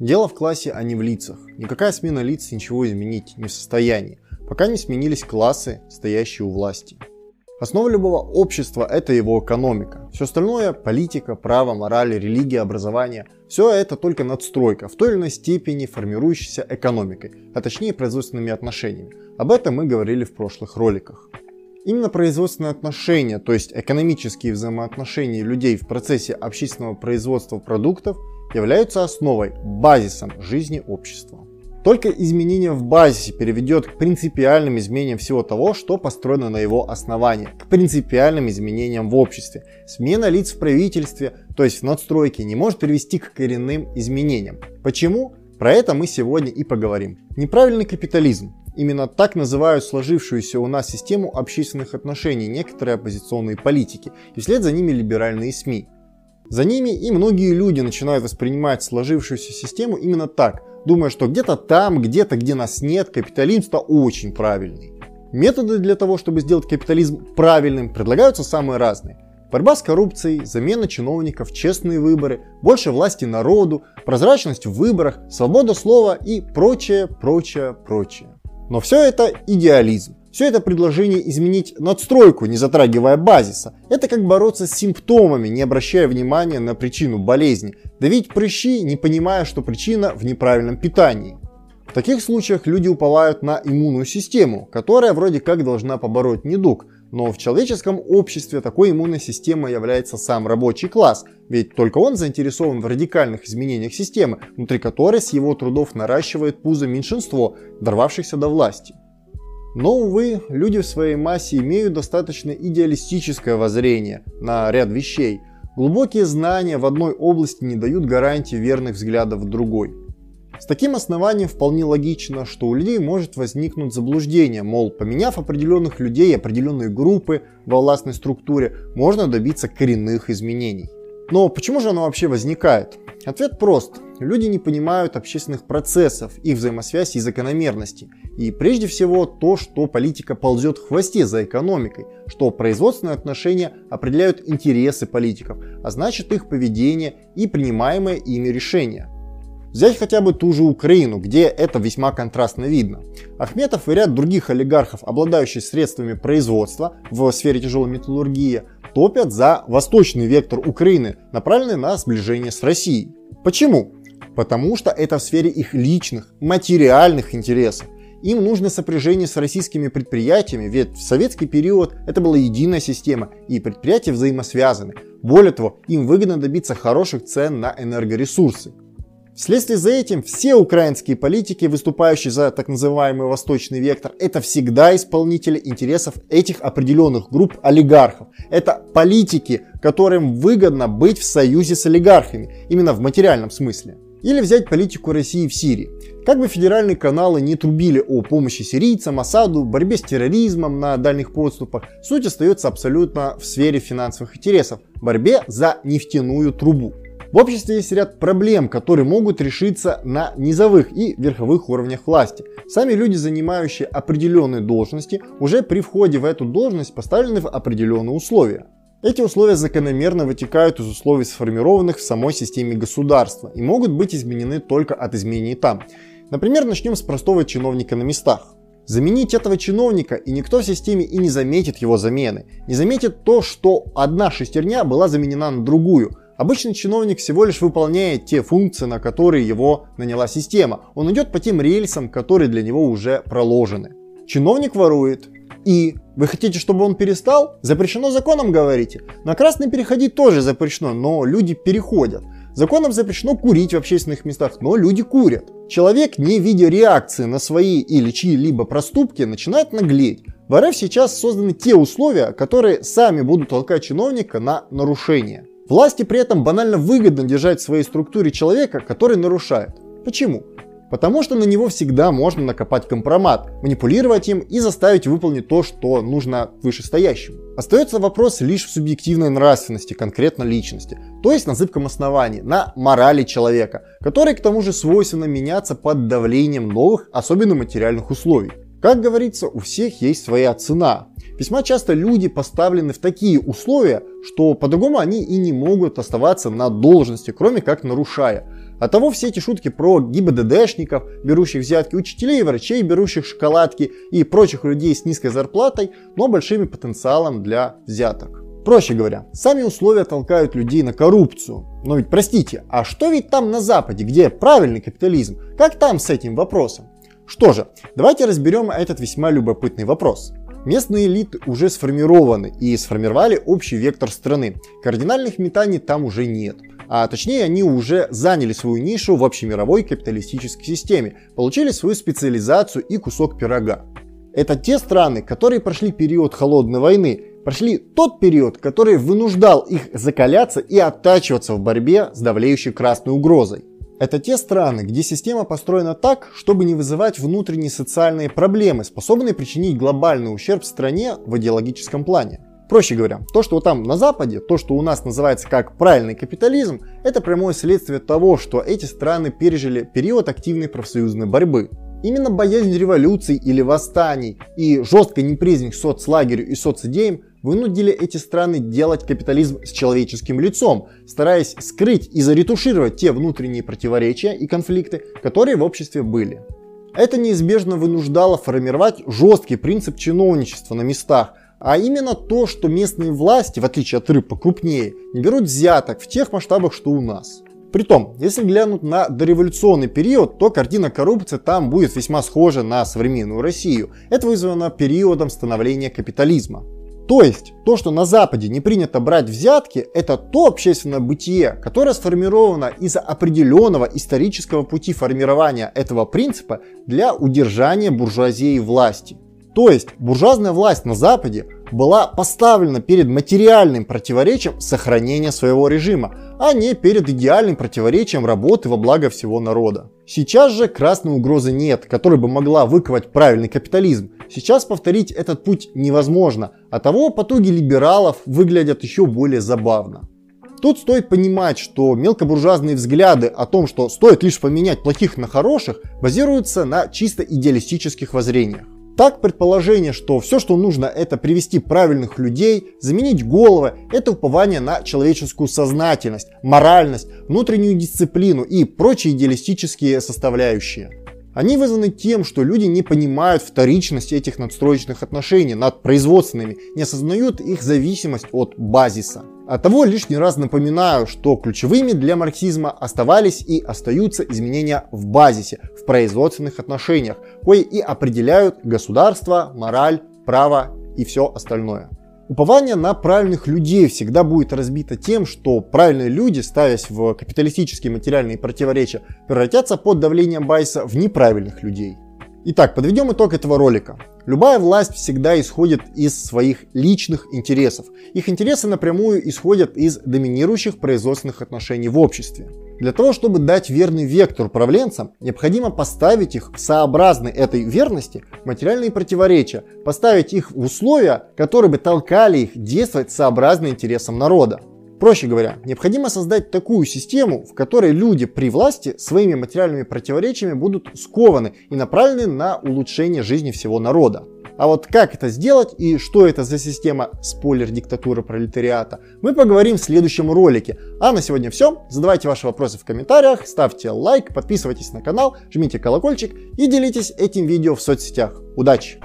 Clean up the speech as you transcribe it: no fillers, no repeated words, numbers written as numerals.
Дело в классе, а не в лицах. Никакая смена лиц ничего изменить не в состоянии, пока не сменились классы, стоящие у власти. Основа любого общества – это его экономика. Все остальное – политика, право, мораль, религия, образование – все это только надстройка, в той или иной степени формирующейся экономикой, а точнее производственными отношениями. Об этом мы говорили в прошлых роликах. Именно производственные отношения, то есть экономические взаимоотношения людей в процессе общественного производства продуктов, являются основой, базисом жизни общества. Только изменение в базисе приведет к принципиальным изменениям всего того, что построено на его основании, к принципиальным изменениям в обществе. Смена лиц в правительстве, то есть в надстройке, не может привести к коренным изменениям. Почему? Про это мы сегодня и поговорим. Неправильный капитализм. Именно так называют сложившуюся у нас систему общественных отношений некоторые оппозиционные политики, и вслед за ними либеральные СМИ. За ними и многие люди начинают воспринимать сложившуюся систему именно так, думая, что где-то там, где-то, где нас нет, капитализм-то очень правильный. Методы для того, чтобы сделать капитализм правильным, предлагаются самые разные. Борьба с коррупцией, замена чиновников, честные выборы, больше власти народу, прозрачность в выборах, свобода слова и прочее, прочее, прочее. Но все это идеализм. Все это предложение изменить надстройку, не затрагивая базиса. Это как бороться с симптомами, не обращая внимания на причину болезни. Давить прыщи, не понимая, что причина в неправильном питании. В таких случаях люди уповают на иммунную систему, которая вроде как должна побороть недуг. Но в человеческом обществе такой иммунной системой является сам рабочий класс, ведь только он заинтересован в радикальных изменениях системы, внутри которой с его трудов наращивает пузо меньшинство, дорвавшихся до власти. Но, увы, люди в своей массе имеют достаточно идеалистическое воззрение на ряд вещей. Глубокие знания в одной области не дают гарантии верных взглядов в другой. С таким основанием вполне логично, что у людей может возникнуть заблуждение, мол, поменяв определенных людей и определенные группы во властной структуре, можно добиться коренных изменений. Но почему же оно вообще возникает? Ответ прост. Люди не понимают общественных процессов, их взаимосвязи и закономерности. И прежде всего то, что политика ползет в хвосте за экономикой, что производственные отношения определяют интересы политиков, а значит их поведение и принимаемые ими решения. Взять хотя бы ту же Украину, где это весьма контрастно видно. Ахметов и ряд других олигархов, обладающих средствами производства в сфере тяжелой металлургии, топят за восточный вектор Украины, направленный на сближение с Россией. Почему? Потому что это в сфере их личных, материальных интересов. Им нужно сопряжение с российскими предприятиями, ведь в советский период это была единая система, и предприятия взаимосвязаны. Более того, им выгодно добиться хороших цен на энергоресурсы. Вследствие за этим все украинские политики, выступающие за так называемый восточный вектор, это всегда исполнители интересов этих определенных групп олигархов. Это политики, которым выгодно быть в союзе с олигархами, именно в материальном смысле. Или взять политику России в Сирии. Как бы федеральные каналы не трубили о помощи сирийцам, Асаду, борьбе с терроризмом на дальних подступах, суть остается абсолютно в сфере финансовых интересов, борьбе за нефтяную трубу. В обществе есть ряд проблем, которые могут решиться на низовых и верховых уровнях власти. Сами люди, занимающие определенные должности, уже при входе в эту должность поставлены в определенные условия. Эти условия закономерно вытекают из условий, сформированных в самой системе государства, и могут быть изменены только от изменений там. Например, начнем с простого чиновника на местах. Заменить этого чиновника, и никто в системе и не заметит его замены. Не заметит то, что одна шестерня была заменена на другую. Обычный чиновник всего лишь выполняет те функции, на которые его наняла система. Он идет по тем рельсам, которые для него уже проложены. Чиновник ворует. И вы хотите, чтобы он перестал? Запрещено законом, говорите. На красный переходить тоже запрещено, но люди переходят. Законом запрещено курить в общественных местах, но люди курят. Человек, не видя реакции на свои или чьи-либо проступки, начинает наглеть. В РФ сейчас созданы те условия, которые сами будут толкать чиновника на нарушение. Власти при этом банально выгодно держать в своей структуре человека, который нарушает. Почему? Потому что на него всегда можно накопать компромат, манипулировать им и заставить выполнить то, что нужно вышестоящему. Остается вопрос лишь в субъективной нравственности, конкретно личности, то есть на зыбком основании, на морали человека, которая к тому же свойственно меняться под давлением новых, особенно материальных условий. Как говорится, у всех есть своя цена. Весьма часто люди поставлены в такие условия, что по-другому они и не могут оставаться на должности, кроме как нарушая. Оттого все эти шутки про ГИБДДшников, берущих взятки, учителей и врачей, берущих шоколадки и прочих людей с низкой зарплатой, но большим потенциалом для взяток. Проще говоря, сами условия толкают людей на коррупцию. Но ведь простите, а что ведь там на Западе, где правильный капитализм? Как там с этим вопросом? Что же, давайте разберем этот весьма любопытный вопрос. Местные элиты уже сформированы и сформировали общий вектор страны. Кардинальных метаний там уже нет. А точнее, они уже заняли свою нишу в общемировой капиталистической системе, получили свою специализацию и кусок пирога. Это те страны, которые прошли период холодной войны, прошли тот период, который вынуждал их закаляться и оттачиваться в борьбе с давлеющей красной угрозой. Это те страны, где система построена так, чтобы не вызывать внутренние социальные проблемы, способные причинить глобальный ущерб стране в идеологическом плане. Проще говоря, то, что там на Западе, то, что у нас называется как правильный капитализм, это прямое следствие того, что эти страны пережили период активной профсоюзной борьбы. Именно боязнь революций или восстаний и жесткая неприязнь к соцлагерю и социдеям вынудили эти страны делать капитализм с человеческим лицом, стараясь скрыть и заретушировать те внутренние противоречия и конфликты, которые в обществе были. Это неизбежно вынуждало формировать жесткий принцип чиновничества на местах, а именно то, что местные власти, в отличие от рыб покрупнее, не берут взяток в тех масштабах, что у нас. Притом, если глянуть на дореволюционный период, то картина коррупции там будет весьма схожа на современную Россию. Это вызвано периодом становления капитализма. То есть, то, что на Западе не принято брать взятки, это то общественное бытие, которое сформировано из-за определенного исторического пути формирования этого принципа для удержания буржуазии власти. То есть, буржуазная власть на Западе была поставлена перед материальным противоречием сохранения своего режима, а не перед идеальным противоречием работы во благо всего народа. Сейчас же красной угрозы нет, которая бы могла выковать правильный капитализм. Сейчас повторить этот путь невозможно, оттого потуги либералов выглядят еще более забавно. Тут стоит понимать, что мелкобуржуазные взгляды о том, что стоит лишь поменять плохих на хороших, базируются на чисто идеалистических воззрениях. Так, предположение, что все, что нужно, это привести правильных людей, заменить головы, это упование на человеческую сознательность, моральность, внутреннюю дисциплину и прочие идеалистические составляющие. Они вызваны тем, что люди не понимают вторичность этих надстроечных отношений над производственными, не осознают их зависимость от базиса. Оттого лишний раз напоминаю, что ключевыми для марксизма оставались и остаются изменения в базисе, в производственных отношениях, кои и определяют государство, мораль, право и все остальное. Упование на правильных людей всегда будет разбито тем, что правильные люди, ставясь в капиталистические материальные противоречия, превратятся под давлением базиса в неправильных людей. Итак, подведем итог этого ролика. Любая власть всегда исходит из своих личных интересов. Их интересы напрямую исходят из доминирующих производственных отношений в обществе. Для того, чтобы дать верный вектор управленцам, необходимо поставить их сообразны этой верности материальные противоречия, поставить их в условия, которые бы толкали их действовать сообразно интересам народа. Проще говоря, необходимо создать такую систему, в которой люди при власти своими материальными противоречиями будут скованы и направлены на улучшение жизни всего народа. А вот как это сделать и что это за система, спойлер, диктатура пролетариата, мы поговорим в следующем ролике. А на сегодня все. Задавайте ваши вопросы в комментариях, ставьте лайк, подписывайтесь на канал, жмите колокольчик и делитесь этим видео в соцсетях. Удачи!